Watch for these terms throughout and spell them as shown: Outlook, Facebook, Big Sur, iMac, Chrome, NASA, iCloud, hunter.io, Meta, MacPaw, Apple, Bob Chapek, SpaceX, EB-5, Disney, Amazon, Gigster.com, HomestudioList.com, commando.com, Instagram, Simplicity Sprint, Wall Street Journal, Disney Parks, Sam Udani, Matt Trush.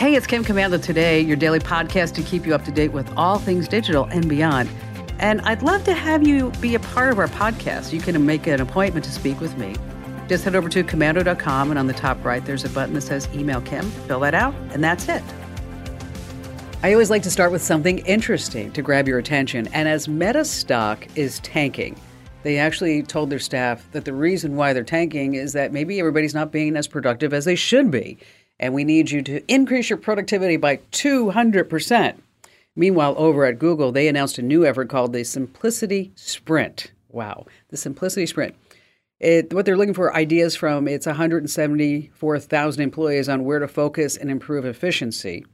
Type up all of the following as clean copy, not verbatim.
Hey, it's Kim Commando Today, your daily podcast to keep you up to date with all things digital and beyond. And I'd love to have you be a part of our podcast. You can make an appointment to speak with me. Just head over to commando.com, and on the top right, there's a button that says Email Kim. Fill that out, and that's it. I always like to start with something interesting to grab your attention. And as Meta stock is tanking, they actually told their staff that the reason why they're tanking is that maybe everybody's not being as productive as they should be. And we need you to increase your productivity by 200%. Meanwhile, over at Google, they announced a new effort called the Simplicity Sprint. Wow, the Simplicity Sprint. What they're looking for ideas from its 174,000 employees on where to focus and improve efficiency.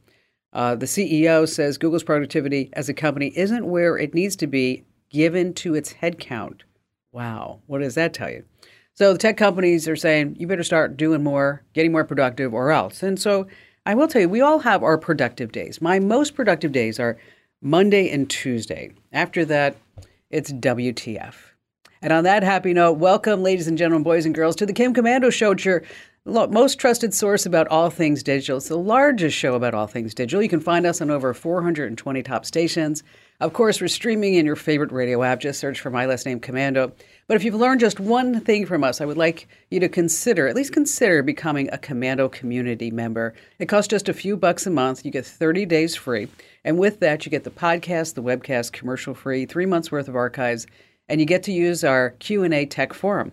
The CEO says Google's productivity as a company isn't where it needs to be given to its headcount. Wow, what does that tell you? So the tech companies are saying, you better start doing more, getting more productive or else. And so I will tell you, we all have our productive days. My most productive days are Monday and Tuesday. After that, it's WTF. And on that happy note, welcome, ladies and gentlemen, boys and girls, to the Kim Commando Show. It's your most trusted source about all things digital. It's the largest show about all things digital. You can find us on over 420 top stations. Of course, we're streaming in your favorite radio app. Just search for my last name, Commando. But if you've learned just one thing from us, I would like you to consider, at least consider, becoming a Commando community member. It costs just a few bucks a month. You get 30 days free. And with that, you get the podcast, the webcast, commercial free, 3 months worth of archives, and you get to use our Q&A tech forum.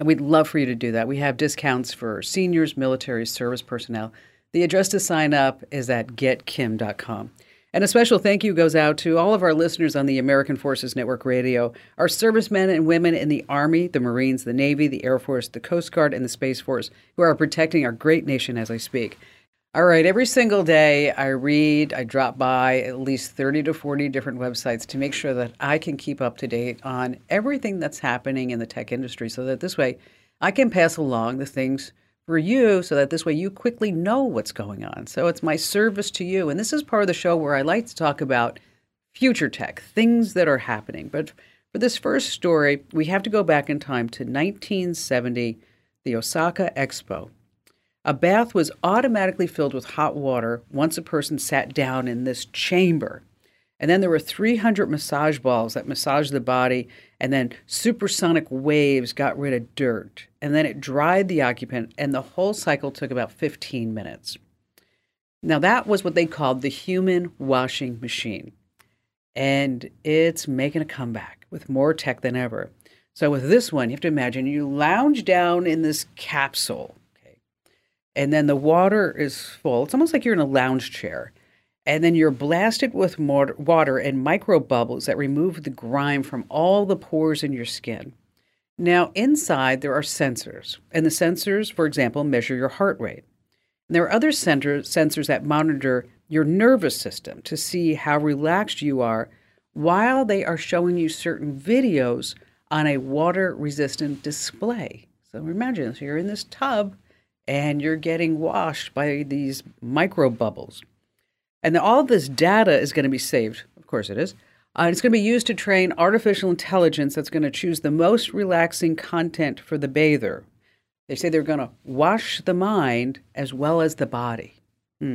And we'd love for you to do that. We have discounts for seniors, military, service personnel. The address to sign up is at getkim.com. And a special thank you goes out to all of our listeners on the American Forces Network Radio, our servicemen and women in the Army, the Marines, the Navy, the Air Force, the Coast Guard, and the Space Force, who are protecting our great nation as I speak. All right, every single day I drop by at least 30 to 40 different websites to make sure that I can keep up to date on everything that's happening in the tech industry so that this way I can pass along the things for you so that this way you quickly know what's going on. So it's my service to you. And this is part of the show where I like to talk about future tech, things that are happening. But for this first story, we have to go back in time to 1970, the Osaka Expo. A bath was automatically filled with hot water once a person sat down in this chamber. And then there were 300 massage balls that massaged the body, and then supersonic waves got rid of dirt. And then it dried the occupant, and the whole cycle took about 15 minutes. Now, that was what they called the human washing machine. And it's making a comeback with more tech than ever. So with this one, you have to imagine you lounge down in this capsule. And then the water is full. It's almost like you're in a lounge chair. And then you're blasted with water and micro bubbles that remove the grime from all the pores in your skin. Now, inside, there are sensors. And the sensors, for example, measure your heart rate. And there are other sensors that monitor your nervous system to see how relaxed you are while they are showing you certain videos on a water-resistant display. So imagine, so you're in this tub, and you're getting washed by these micro bubbles. And all this data is going to be saved. Of course it is. It's going to be used to train artificial intelligence that's going to choose the most relaxing content for the bather. They say they're going to wash the mind as well as the body. It's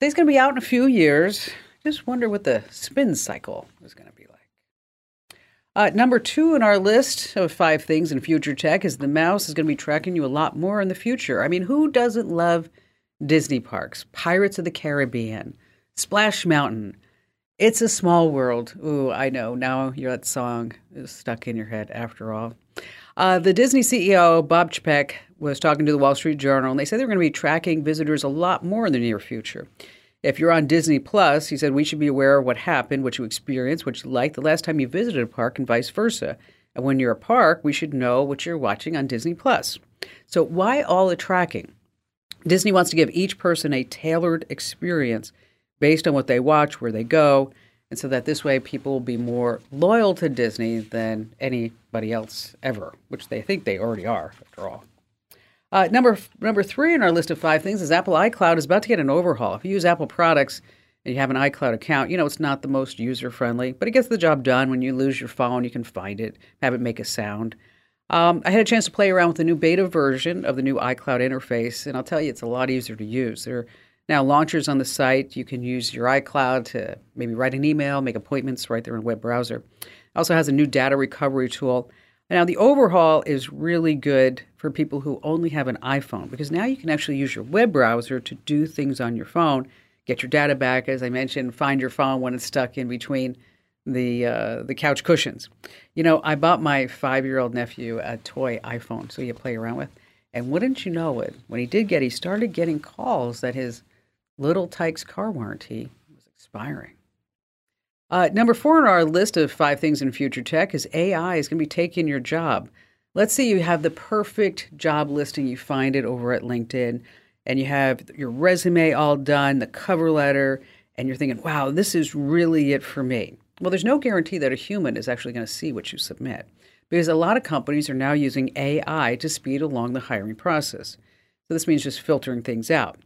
going to be out in a few years. Just wonder what the spin cycle is going to be like. Number two in our list of 5 things in future tech is the mouse is going to be tracking you a lot more in the future. I mean, who doesn't love Disney Parks, Pirates of the Caribbean, Splash Mountain, It's a Small World. Ooh, I know. Now that song is stuck in your head after all. The Disney CEO, Bob Chapek, was talking to the Wall Street Journal, and they said they're going to be tracking visitors a lot more in the near future. If you're on Disney+, he said, we should be aware of what happened, what you experienced, what you liked the last time you visited a park, and vice versa. And when you're a park, we should know what you're watching on Disney+. So why all the tracking? Disney wants to give each person a tailored experience based on what they watch, where they go, and so that this way people will be more loyal to Disney than anybody else ever, which they think they already are, after all. Number 3 in our list of 5 things is Apple iCloud is about to get an overhaul. If you use Apple products and you have an iCloud account, you know it's not the most user-friendly, but it gets the job done. When you lose your phone, you can find it, have it make a sound. I had a chance to play around with the new beta version of the new iCloud interface, and I'll tell you, it's a lot easier to use. There Now, launchers on the site, you can use your iCloud to maybe write an email, make appointments right there in a web browser. It also has a new data recovery tool. Now, the overhaul is really good for people who only have an iPhone, because now you can actually use your web browser to do things on your phone, get your data back, as I mentioned, find your phone when it's stuck in between the couch cushions. You know, I bought my 5-year-old nephew a toy iPhone, so you play around with. And wouldn't you know it, when he did get, he started getting calls that his little Tyke's car warranty was expiring. Number 4 on our list of 5 things in future tech is AI is going to be taking your job. Let's say you have the perfect job listing. You find it over at LinkedIn, and you have your resume all done, the cover letter, and you're thinking, wow, this is really it for me. Well, there's no guarantee that a human is actually going to see what you submit, because a lot of companies are now using AI to speed along the hiring process. So this means just filtering things out.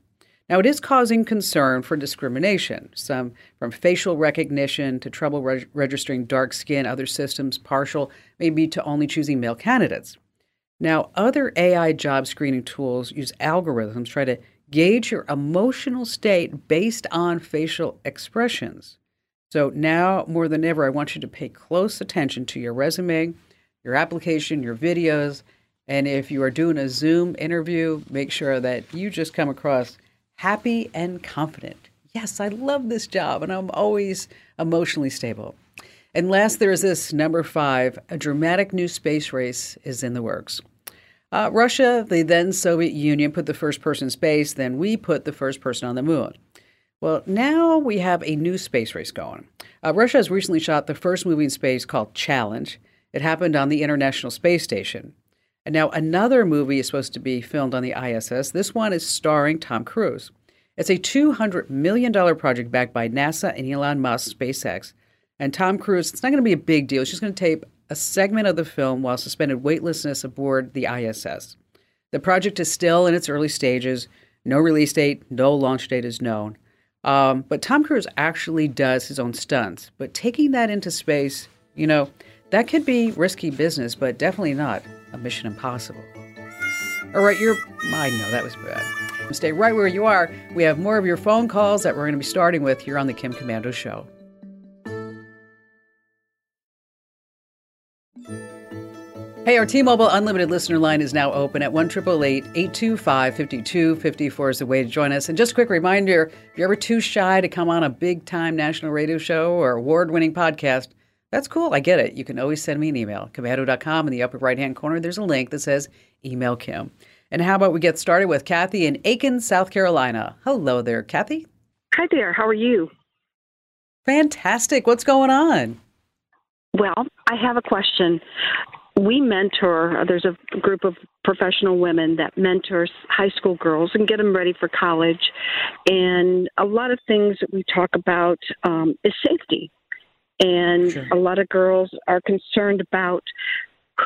Now, it is causing concern for discrimination, some from facial recognition to trouble registering dark skin, other systems partial, maybe to only choosing male candidates. Now, other AI job screening tools use algorithms to try to gauge your emotional state based on facial expressions. So now more than ever, I want you to pay close attention to your resume, your application, your videos, and if you are doing a Zoom interview, make sure that you just come across happy and confident. Yes, I love this job, and I'm always emotionally stable. And last, there is this, number 5, a dramatic new space race is in the works. Russia, the then Soviet Union, put the first person in space, then we put the first person on the moon. Well, now we have a new space race going. Russia has recently shot the first movie in space called Challenge. It happened on the International Space Station. And now another movie is supposed to be filmed on the ISS. This one is starring Tom Cruise. It's a $200 million project backed by NASA and Elon Musk, SpaceX. And Tom Cruise, it's not going to be a big deal. It's just going to tape a segment of the film while suspended weightlessness aboard the ISS. The project is still in its early stages. No release date, no launch date is known. But Tom Cruise actually does his own stunts. But taking that into space, you know, that could be risky business, but definitely not a Mission Impossible. All right, I know, that was bad. Stay right where you are. We have more of your phone calls that we're going to be starting with here on The Kim Commando Show. Hey, our T-Mobile Unlimited listener line is now open at 1-888-825-5254 is the way to join us. And just a quick reminder, if you're ever too shy to come on a big-time national radio show or award-winning podcast, that's cool. I get it. You can always send me an email. Commando.com, in the upper right-hand corner, there's a link that says Email Kim. And how about we get started with Kathy in Aiken, South Carolina. Hello there, Kathy. Hi there. How are you? Fantastic. What's going on? Well, I have a question. We mentor, there's a group of professional women that mentors high school girls and get them ready for college. And a lot of things that we talk about is safety. And sure, a lot of girls are concerned about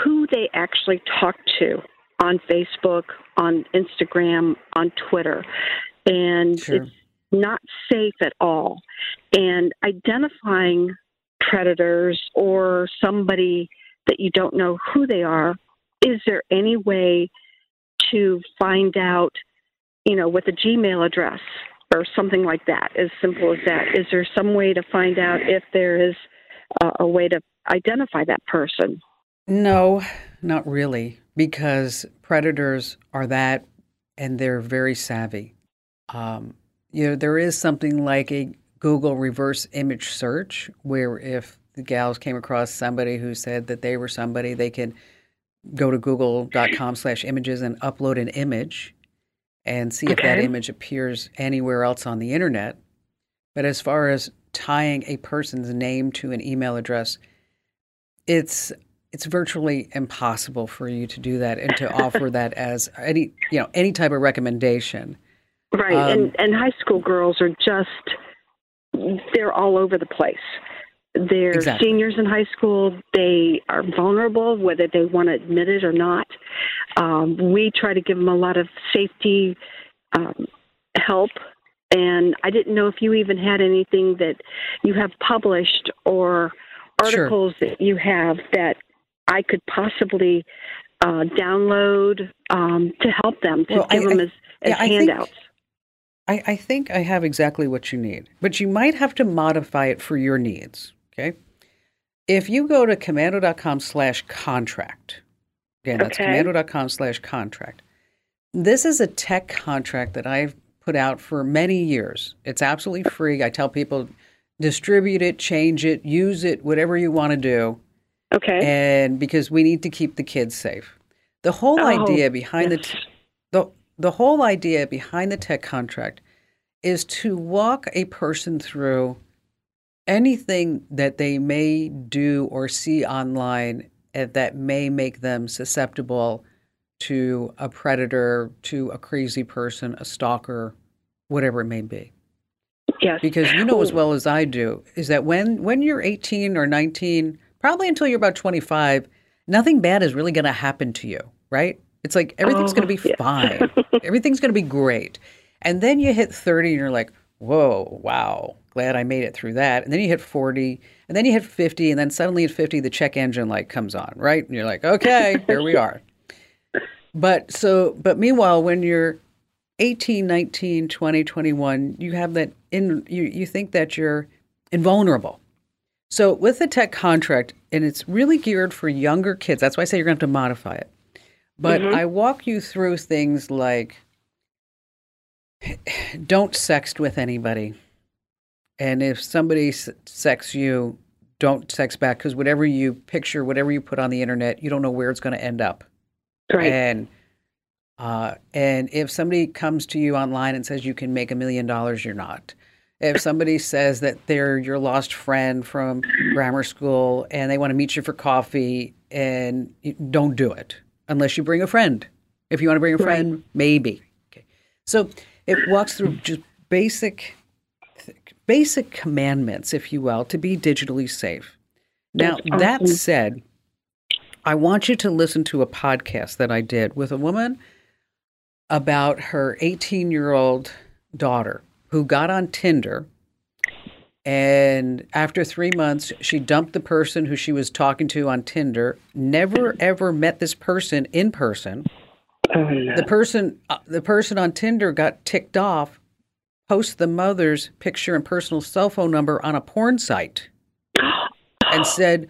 who they actually talk to on Facebook, on Instagram, on Twitter. And sure, it's not safe at all. And identifying predators or somebody that you don't know who they are, is there any way to find out, you know, with a Gmail address or something like that, as simple as that? Is there some way to find out if there is a way to identify that person? No, not really, because predators are that, and they're very savvy. You know, there is something like a Google reverse image search, where if the gals came across somebody who said that they were somebody, they can go to google.com/images and upload an image and see if that image appears anywhere else on the internet. But as far as tying a person's name to an email address, it's virtually impossible for you to do that and to offer that as any type of recommendation. Right, and high school girls are just, they're all over the place. They're exactly seniors in high school. They are vulnerable, whether they want to admit it or not. We try to give them a lot of safety help. And I didn't know if you even had anything that you have published or articles sure that you have that I could possibly download to help them, to give them as handouts. I think I have exactly what you need, but you might have to modify it for your needs, okay? If you go to commando.com/contract, again, that's commando.com/contract. This is a tech contract that I've put out for many years. It's absolutely free. I tell people, distribute it, change it, use it, whatever you want to do. Okay. And because we need to keep the kids safe. The whole idea behind the whole idea behind the tech contract is to walk a person through anything that they may do or see online that may make them susceptible to a predator, to a crazy person, a stalker, whatever it may be. Yes. Because you know as well as I do is that when you're 18 or 19, probably until you're about 25, nothing bad is really going to happen to you, right? It's like everything's going to be fine. Everything's going to be great. And then you hit 30 and you're like, whoa, wow, glad I made it through that. And then you hit 40 and then you hit 50 and then suddenly at 50, the check engine light comes on, right? And you're like, okay, here we are. But meanwhile, when you're 18, 19, 20, 21, you have that you think that you're invulnerable. So with the tech contract, and it's really geared for younger kids, that's why I say you're going to have to modify it. But I walk you through things like don't sext with anybody. And if somebody sexts you, don't sext back because whatever you picture, whatever you put on the internet, you don't know where it's going to end up. Right. And if somebody comes to you online and says you can make $1 million, you're not. If somebody says that they're your lost friend from grammar school and they want to meet you for coffee, and don't do it unless you bring a friend. If you want to bring a friend, maybe. Okay. So it walks through just basic commandments, if you will, to be digitally safe. Now, that said, I want you to listen to a podcast that I did with a woman about her 18-year-old daughter who got on Tinder, and after 3 months, she dumped the person who she was talking to on Tinder, never, ever met this person in person. Oh, yeah. The person on Tinder got ticked off, posted the mother's picture and personal cell phone number on a porn site and said,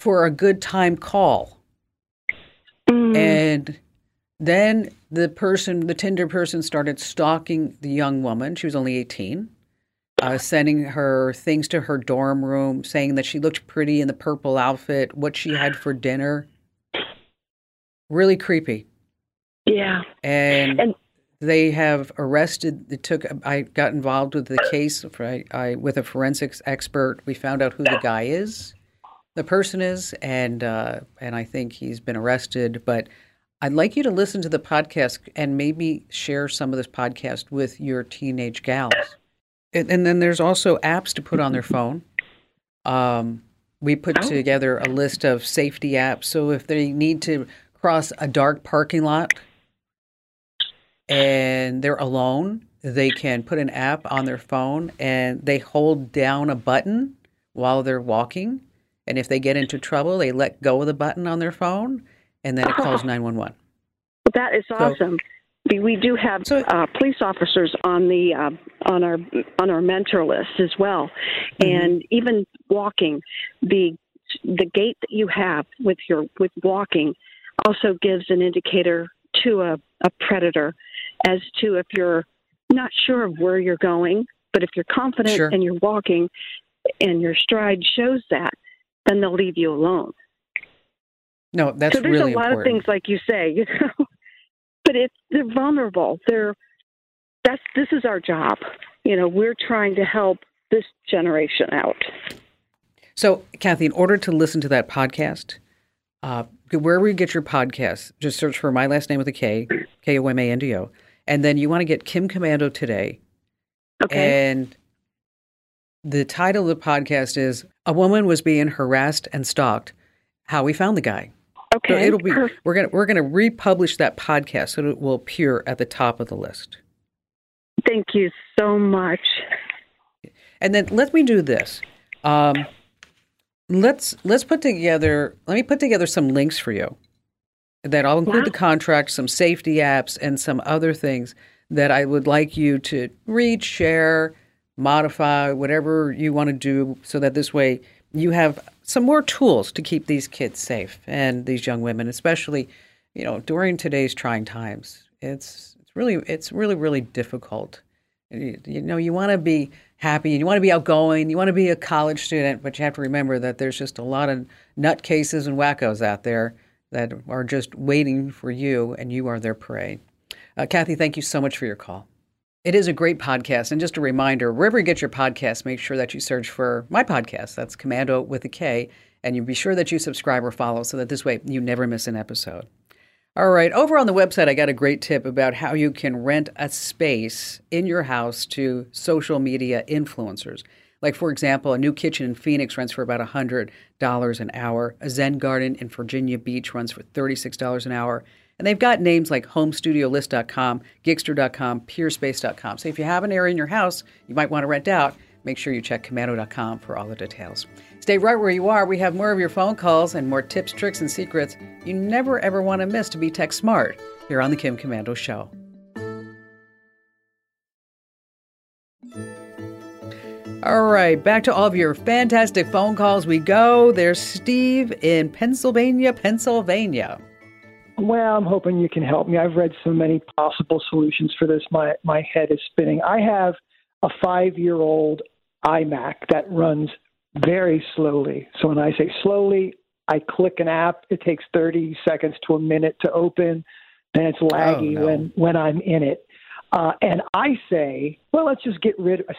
for a good time call. And then the Tinder person started stalking the young woman. She was only 18, sending her things to her dorm room, saying that she looked pretty in the purple outfit, what she had for dinner. Really creepy. Yeah. And they have arrested. I got involved with the case with a forensics expert. We found out who the guy is. The person is, and I think he's been arrested, but I'd like you to listen to the podcast and maybe share some of this podcast with your teenage gals. And then there's also apps to put on their phone. We put together a list of safety apps, so if they need to cross a dark parking lot and they're alone, they can put an app on their phone and they hold down a button while they're walking. And if they get into trouble, they let go of the button on their phone, and then it calls 911. That is awesome. So, we do have police officers on the on our mentor list as well, and even walking, the gait that you have with walking also gives an indicator to a predator as to if you're not sure of where you're going, but if you're confident and you're walking, and your stride shows that. Then they'll leave you alone. No, that's really important. So there's a lot of things like you say, you know, but they're vulnerable. This is our job. You know, we're trying to help this generation out. So, Kathy, in order to listen to that podcast, wherever you get your podcasts, just search for my last name with a K, K-O-M-A-N-D-O, and then you want to get Kim Commando today. Okay. And the title of the podcast is "A Woman Was Being Harassed and Stalked: How We Found the Guy." Okay, so we're gonna republish that podcast so that it will appear at the top of the list. Thank you so much. And then let me do this. Let me put together some links for you that I'll include the contract, some safety apps, and some other things that I would like you to read, share, modify, whatever you want to do, so that this way you have some more tools to keep these kids safe and these young women, especially, you know, during today's trying times. It's really difficult. You know, you want to be happy and you want to be outgoing, you want to be a college student, but you have to remember that there's just a lot of nutcases and wackos out there that are just waiting for you, and you are their prey. Kathy, thank you so much for your call. It is a great podcast. And just a reminder, wherever you get your podcast, make sure that you search for my podcast. That's Commando with a K. And you be sure that you subscribe or follow so that this way you never miss an episode. All right. Over on the website, I got a great tip about how you can rent a space in your house to social media influencers. Like, for example, a new kitchen in Phoenix rents for about $100 an hour. A Zen garden in Virginia Beach runs for $36 an hour. And they've got names like homestudiolist.com, gigster.com, peerspace.com. So if you have an area in your house you might want to rent out, make sure you check commando.com for all the details. Stay right where you are. We have more of your phone calls and more tips, tricks, and secrets you never, ever want to miss to be tech smart here on The Kim Commando Show. All right, back to all of your fantastic phone calls we go. There's Steve in Pennsylvania. Well, I'm hoping you can help me. I've read so many possible solutions for this. My head is spinning. I have a 5-year-old iMac that runs very slowly. So when I say slowly, I click an app. It takes 30 seconds to a minute to open, and it's laggy when I'm in it. And I say, well, I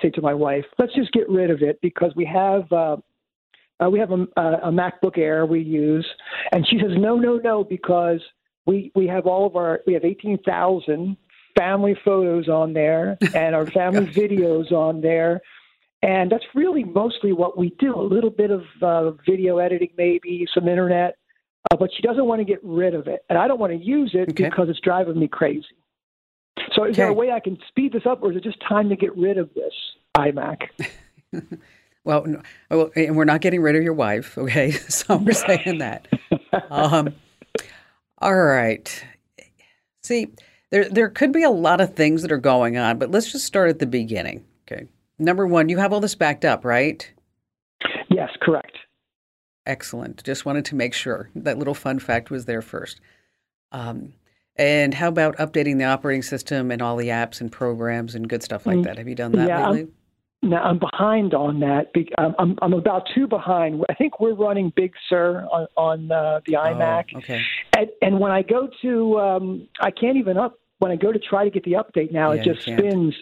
say to my wife, let's just get rid of it because we have a MacBook Air we use. And she says, no, because we have 18,000 family photos on there and our family videos on there. And that's really mostly what we do, a little bit of video editing, maybe some internet, but she doesn't want to get rid of it. And I don't want to use it because it's driving me crazy. So is there a way I can speed this up, or is it just time to get rid of this iMac? Well, no, and we're not getting rid of your wife, okay? So we're saying that. All right. See, there could be a lot of things that are going on, but let's just start at the beginning, okay? Number one, you have all this backed up, right? Yes, correct. Excellent. Just wanted to make sure that little fun fact was there first. And how about updating the operating system and all the apps and programs and good stuff like that? Have you done that lately? I'm behind on that. I'm about two behind. I think we're running Big Sur on the iMac. Oh, okay. And when I go to, I can't even up. When I go to try to get the update now, it just spins.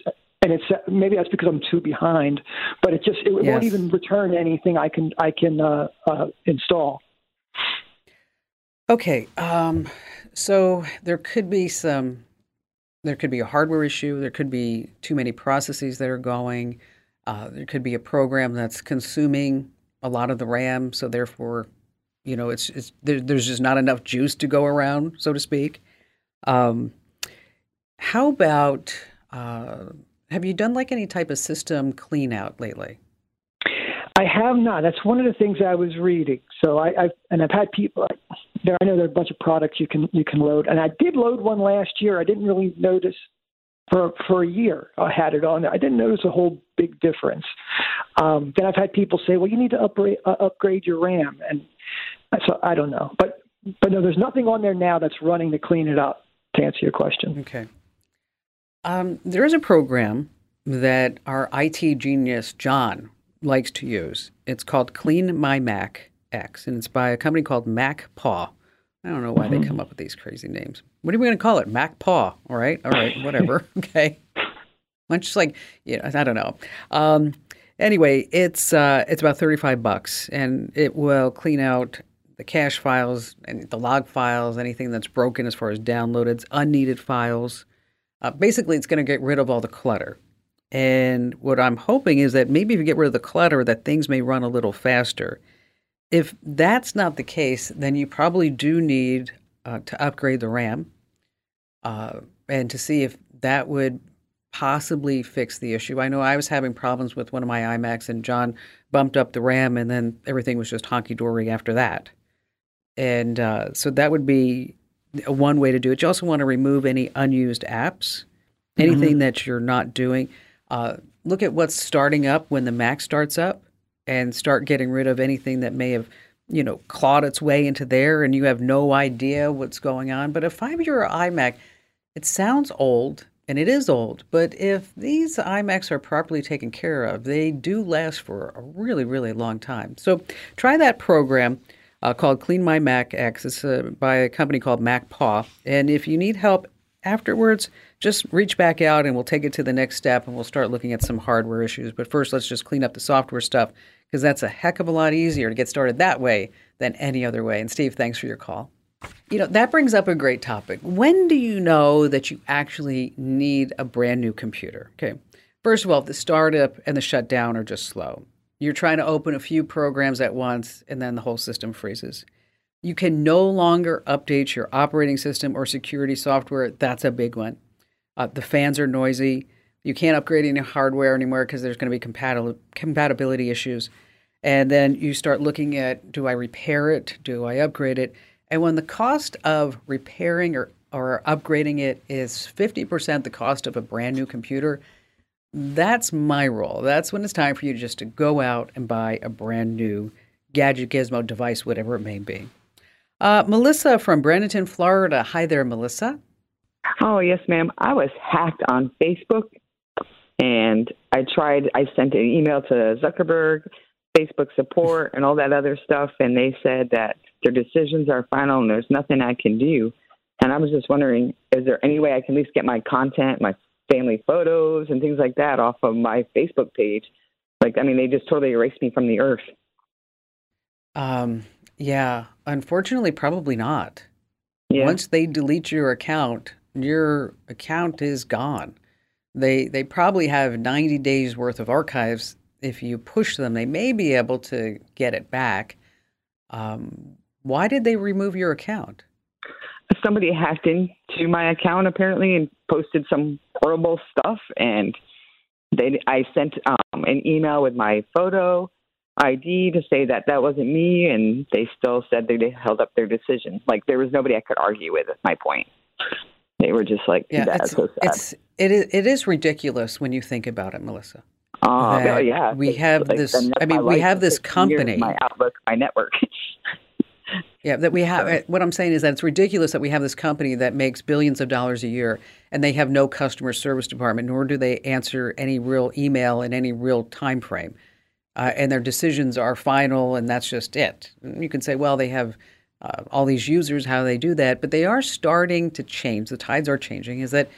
And it's maybe that's because I'm too behind. But it won't even return anything I can install. Okay, so there could be a hardware issue. There could be too many processes that are going. There could be a program that's consuming a lot of the RAM, so therefore, you know, there's just not enough juice to go around, so to speak. How about have you done like any type of system clean out lately? I have not. That's one of the things I was reading. So I've had people. I know there are a bunch of products you can load, and I did load one last year. I didn't really notice for a year. I had it on there. I didn't notice a whole big difference. Then I've had people say, "Well, you need to upgrade your RAM," and so I don't know. But no, there's nothing on there now that's running to clean it up. To answer your question, okay. There is a program that our IT genius John likes to use. It's called Clean My Mac X, and it's by a company called MacPaw. I don't know why they come up with these crazy names. What are we going to call it? MacPaw. All right, whatever. Okay. Much like, you know, I don't know. Anyway, it's about $35, and it will clean out the cache files and the log files, anything that's broken as far as downloaded, unneeded files. Basically, it's going to get rid of all the clutter. And what I'm hoping is that maybe if you get rid of the clutter, that things may run a little faster. If that's not the case, then you probably do need to upgrade the RAM and to see if that would possibly fix the issue. I know I was having problems with one of my iMacs, and John bumped up the RAM, and then everything was just honky-dory after that. And so that would be one way to do it. You also want to remove any unused apps. anything that you're not doing. Look at what's starting up when the Mac starts up and start getting rid of anything that may have, you know, clawed its way into there and you have no idea what's going on. But a 5-year iMac, it sounds old and it is old, but if these iMacs are properly taken care of, they do last for a really, really long time. So try that program called Clean My Mac X. It's by a company called MacPaw. And if you need help afterwards, just reach back out and we'll take it to the next step and we'll start looking at some hardware issues. But first, let's just clean up the software stuff because that's a heck of a lot easier to get started that way than any other way. And Steve, thanks for your call. You know, that brings up a great topic. When do you know that you actually need a brand new computer? Okay. First of all, the startup and the shutdown are just slow. You're trying to open a few programs at once and then the whole system freezes. You can no longer update your operating system or security software. That's a big one. The fans are noisy. You can't upgrade any hardware anymore because there's going to be compatibility issues. And then you start looking at, do I repair it? Do I upgrade it? And when the cost of repairing or upgrading it is 50% the cost of a brand new computer, that's my rule. That's when it's time for you just to go out and buy a brand new gadget, gizmo, device, whatever it may be. Melissa from Bradenton, Florida. Hi there, Melissa. Oh, yes, ma'am. I was hacked on Facebook, and I sent an email to Zuckerberg, Facebook support, and all that other stuff, and they said that their decisions are final and there's nothing I can do. And I was just wondering, is there any way I can at least get my content, my family photos, and things like that off of my Facebook page? Like, I mean, they just totally erased me from the earth. Yeah, unfortunately, probably not. Yeah. Once they delete your account is gone. They probably have 90 days worth of archives. If you push them, they may be able to get it back. Why did they remove your account? Somebody hacked into my account apparently and posted some horrible stuff. And I sent an email with my photo ID to say that wasn't me, and they still said they held up their decision. Like, there was nobody I could argue with, is my point. They were just like, yeah, that's so sad. It is ridiculous when you think about it, Melissa. Oh, yeah. We have this company. My Outlook, my network. Yeah, that we have. What I'm saying is that it's ridiculous that we have this company that makes billions of dollars a year, and they have no customer service department, nor do they answer any real email in any real time frame. And their decisions are final, and that's just it. You can say, well, they have all these users, how do they do that? But they are starting to change. The tides are changing. Is that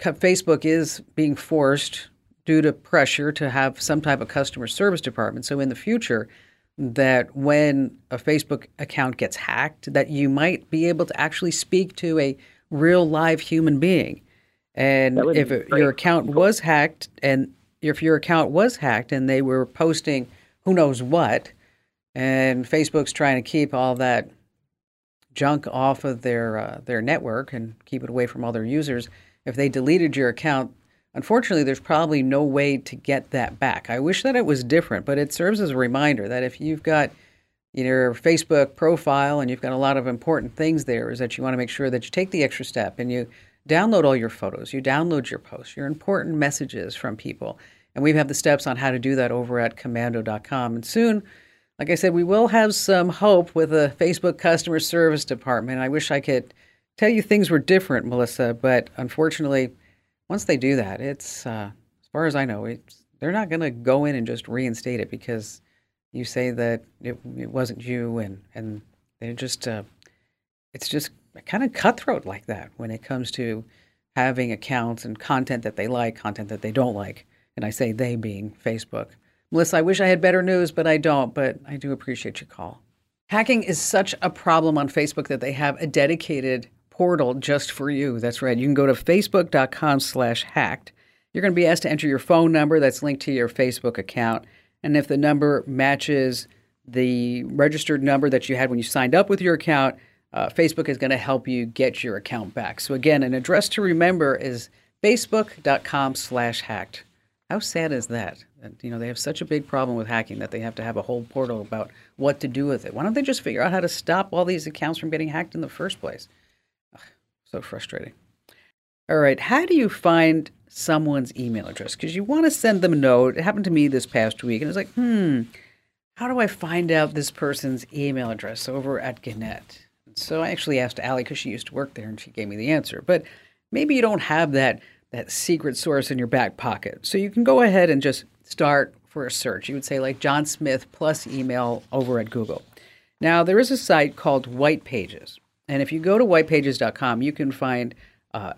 Facebook is being forced due to pressure to have some type of customer service department. So in the future, that when a Facebook account gets hacked, that you might be able to actually speak to a real live human being. And if your account was hacked and they were posting who knows what, and Facebook's trying to keep all that junk off of their network and keep it away from all their users, if they deleted your account, unfortunately, there's probably no way to get that back. I wish that it was different, but it serves as a reminder that if you've got your Facebook profile and you've got a lot of important things there, is that you want to make sure that you take the extra step and you download all your photos, you download your posts, your important messages from people. And we have the steps on how to do that over at commando.com. And soon, like I said, we will have some hope with a Facebook customer service department. I wish I could tell you things were different, Melissa, but unfortunately, once they do that, it's, as far as I know, they're not going to go in and just reinstate it because you say that it wasn't you, and they're just, it's just kind of cutthroat like that when it comes to having accounts and content that they like, content that they don't like. And I say they being Facebook. Melissa, I wish I had better news, but I don't. But I do appreciate your call. Hacking is such a problem on Facebook that they have a dedicated portal just for you. That's right. You can go to facebook.com/hacked. You're going to be asked to enter your phone number that's linked to your Facebook account. And if the number matches the registered number that you had when you signed up with your account, Facebook is going to help you get your account back. So again, an address to remember is facebook.com/hacked. How sad is that? And, you know, they have such a big problem with hacking that they have to have a whole portal about what to do with it. Why don't they just figure out how to stop all these accounts from getting hacked in the first place? So frustrating. All right. How do you find someone's email address? Because you want to send them a note. It happened to me this past week. And it's like, how do I find out this person's email address over at Gannett? And so I actually asked Allie because she used to work there and she gave me the answer. But maybe you don't have that secret source in your back pocket. So you can go ahead and just start for a search. You would say like John Smith plus email over at Google. Now, there is a site called White Pages. And if you go to whitepages.com, you can find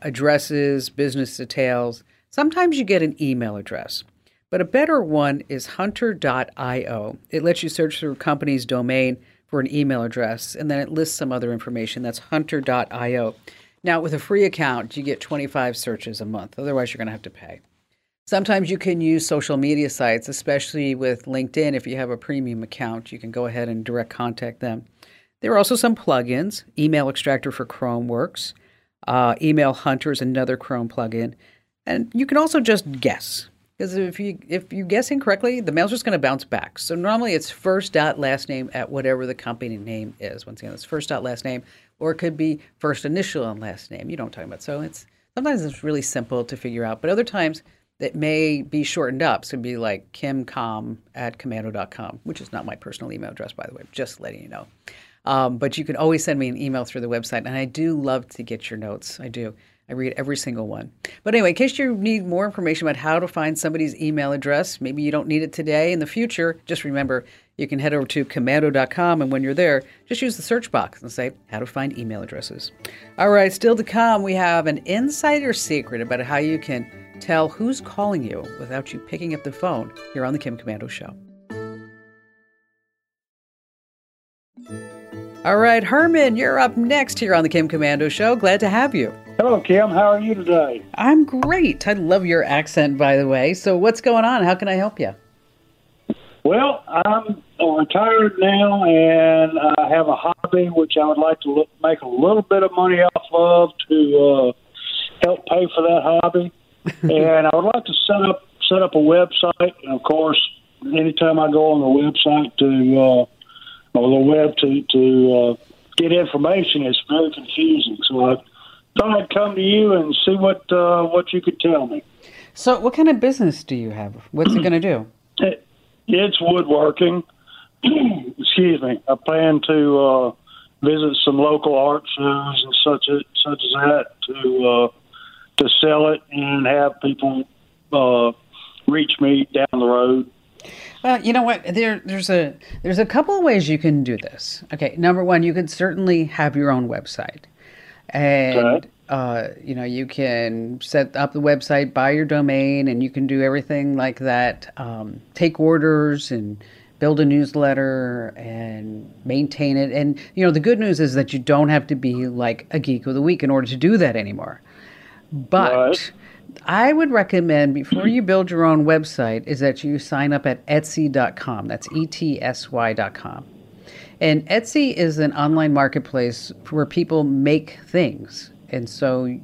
addresses, business details. Sometimes you get an email address, but a better one is hunter.io. It lets you search through a company's domain for an email address, and then it lists some other information. That's hunter.io. Now, with a free account, you get 25 searches a month. Otherwise, you're going to have to pay. Sometimes you can use social media sites, especially with LinkedIn. If you have a premium account, you can go ahead and direct contact them. There are also some plugins. Email Extractor for Chrome works. Email Hunter is another Chrome plugin. And you can also just guess, because if you guess incorrectly, the mail's just going to bounce back. So normally it's first.lastname at whatever the company name is. Once again, it's first.lastname, or it could be first initial and last name. You know what I'm talking about. So sometimes it's really simple to figure out, but other times it may be shortened up. So it'd be like kimcom@commando.com, which is not my personal email address, by the way, just letting you know. But you can always send me an email through the website, and I do love to get your notes. I do. I read every single one. But anyway, in case you need more information about how to find somebody's email address, maybe you don't need it today. In the future, just remember, you can head over to commando.com, and when you're there, just use the search box and say, how to find email addresses. All right, still to come, we have an insider secret about how you can tell who's calling you without you picking up the phone here on The Kim Commando Show. All right, Herman, you're up next here on The Kim Commando Show. Glad to have you. Hello, Kim. How are you today? I'm great. I love your accent, by the way. So what's going on? How can I help you? Well, I'm retired now, and I have a hobby which I would like to make a little bit of money off of to help pay for that hobby. And I would like to set up a website. And, of course, anytime I go on the website to get information, it's very confusing. So I thought I'd come to you and see what you could tell me. So what kind of business do you have? What's it going to do? It's woodworking. Excuse me. I plan to visit some local art shows and such as that to sell it and have people reach me down the road. Well, you know what? There's a couple of ways you can do this. Okay, number one, you can certainly have your own website, and you can set up the website, buy your domain, and you can do everything like that. Take orders and build a newsletter and maintain it. And the good news is that you don't have to be like a geek of the week in order to do that anymore. But I would recommend, before you build your own website, is that you sign up at Etsy.com. That's Etsy.com. And Etsy is an online marketplace where people make things. And so,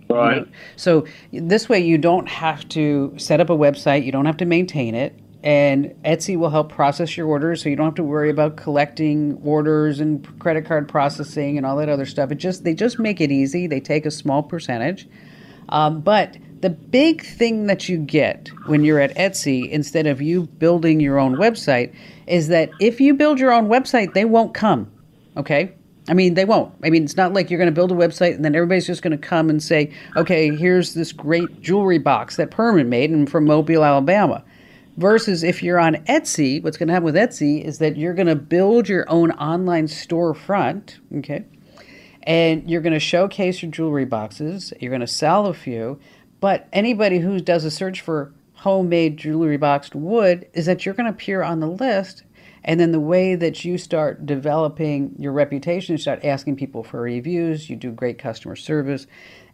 so this way you don't have to set up a website. You don't have to maintain it. And Etsy will help process your orders, so you don't have to worry about collecting orders and credit card processing and all that other stuff. They just make it easy. They take a small percentage. But the big thing that you get when you're at Etsy, instead of you building your own website, is that if you build your own website, they won't come, okay? I mean, they won't. I mean, it's not like you're going to build a website and then everybody's just going to come and say, okay, here's this great jewelry box that Perman made and from Mobile, Alabama. Versus if you're on Etsy, what's going to happen with Etsy is that you're going to build your own online storefront, okay? And you're going to showcase your jewelry boxes. You're going to sell a few. But anybody who does a search for homemade jewelry boxed wood is that you're going to appear on the list. And then the way that you start developing your reputation, you start asking people for reviews. You do great customer service.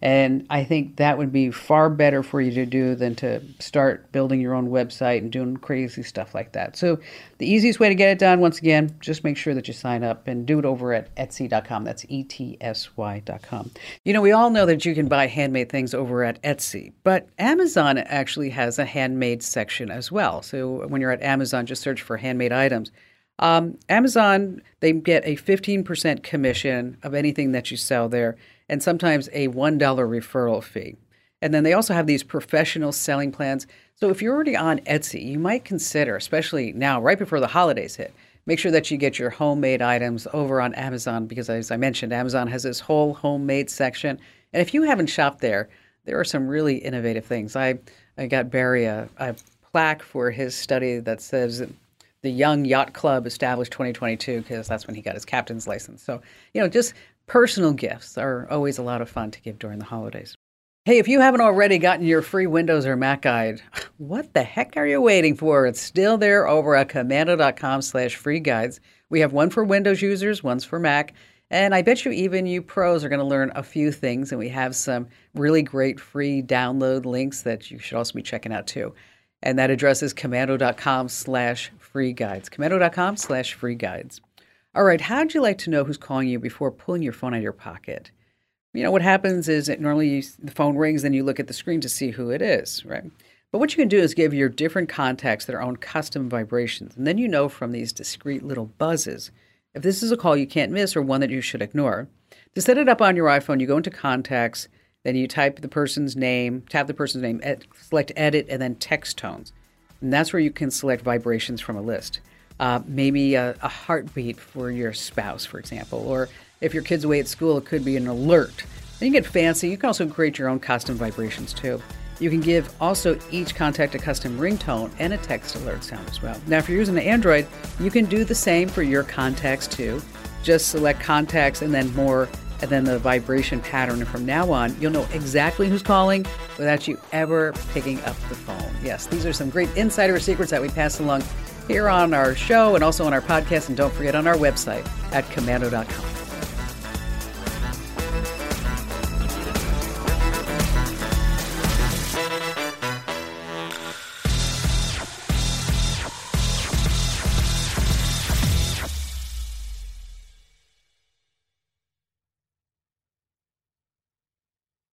And I think that would be far better for you to do than to start building your own website and doing crazy stuff like that. So the easiest way to get it done, once again, just make sure that you sign up and do it over at Etsy.com. That's Etsy.com. We all know that you can buy handmade things over at Etsy, but Amazon actually has a handmade section as well. So when you're at Amazon, just search for handmade items. Amazon, they get a 15% commission of anything that you sell there, and sometimes a $1 referral fee. And then they also have these professional selling plans. So if you're already on Etsy, you might consider, especially now, right before the holidays hit, make sure that you get your homemade items over on Amazon, because as I mentioned, Amazon has this whole homemade section. And if you haven't shopped there, there are some really innovative things. I got Barry a plaque for his study that says the Young Yacht Club established 2022, because that's when he got his captain's license. So, you know, just personal gifts are always a lot of fun to give during the holidays. Hey, if you haven't already gotten your free Windows or Mac guide, what the heck are you waiting for? It's still there over at commando.com/free guides. We have one for Windows users, one's for Mac. And I bet you even you pros are going to learn a few things. And we have some really great free download links that you should also be checking out too. And that address is commando.com/free guides. Commando.com/free guides. All right. How'd you like to know who's calling you before pulling your phone out of your pocket? You know, what happens is that normally the phone rings, then you look at the screen to see who it is, right? But what you can do is give your different contacts their own custom vibrations. And then you know from these discrete little buzzes if this is a call you can't miss or one that you should ignore. To set it up on your iPhone, you go into Contacts, then you type the person's name, tap the person's name, select Edit, and then Text Tones. And that's where you can select vibrations from a list. Maybe a heartbeat for your spouse, for example, or if your kid's away at school, it could be an alert. Then you get fancy. You can also create your own custom vibrations too. You can give also each contact a custom ringtone and a text alert sound as well. Now, if you're using an Android, you can do the same for your contacts too. Just select contacts and then more, and then the vibration pattern. And from now on, you'll know exactly who's calling without you ever picking up the phone. Yes, these are some great insider secrets that we pass along here on our show and also on our podcast. And don't forget on our website at commando.com.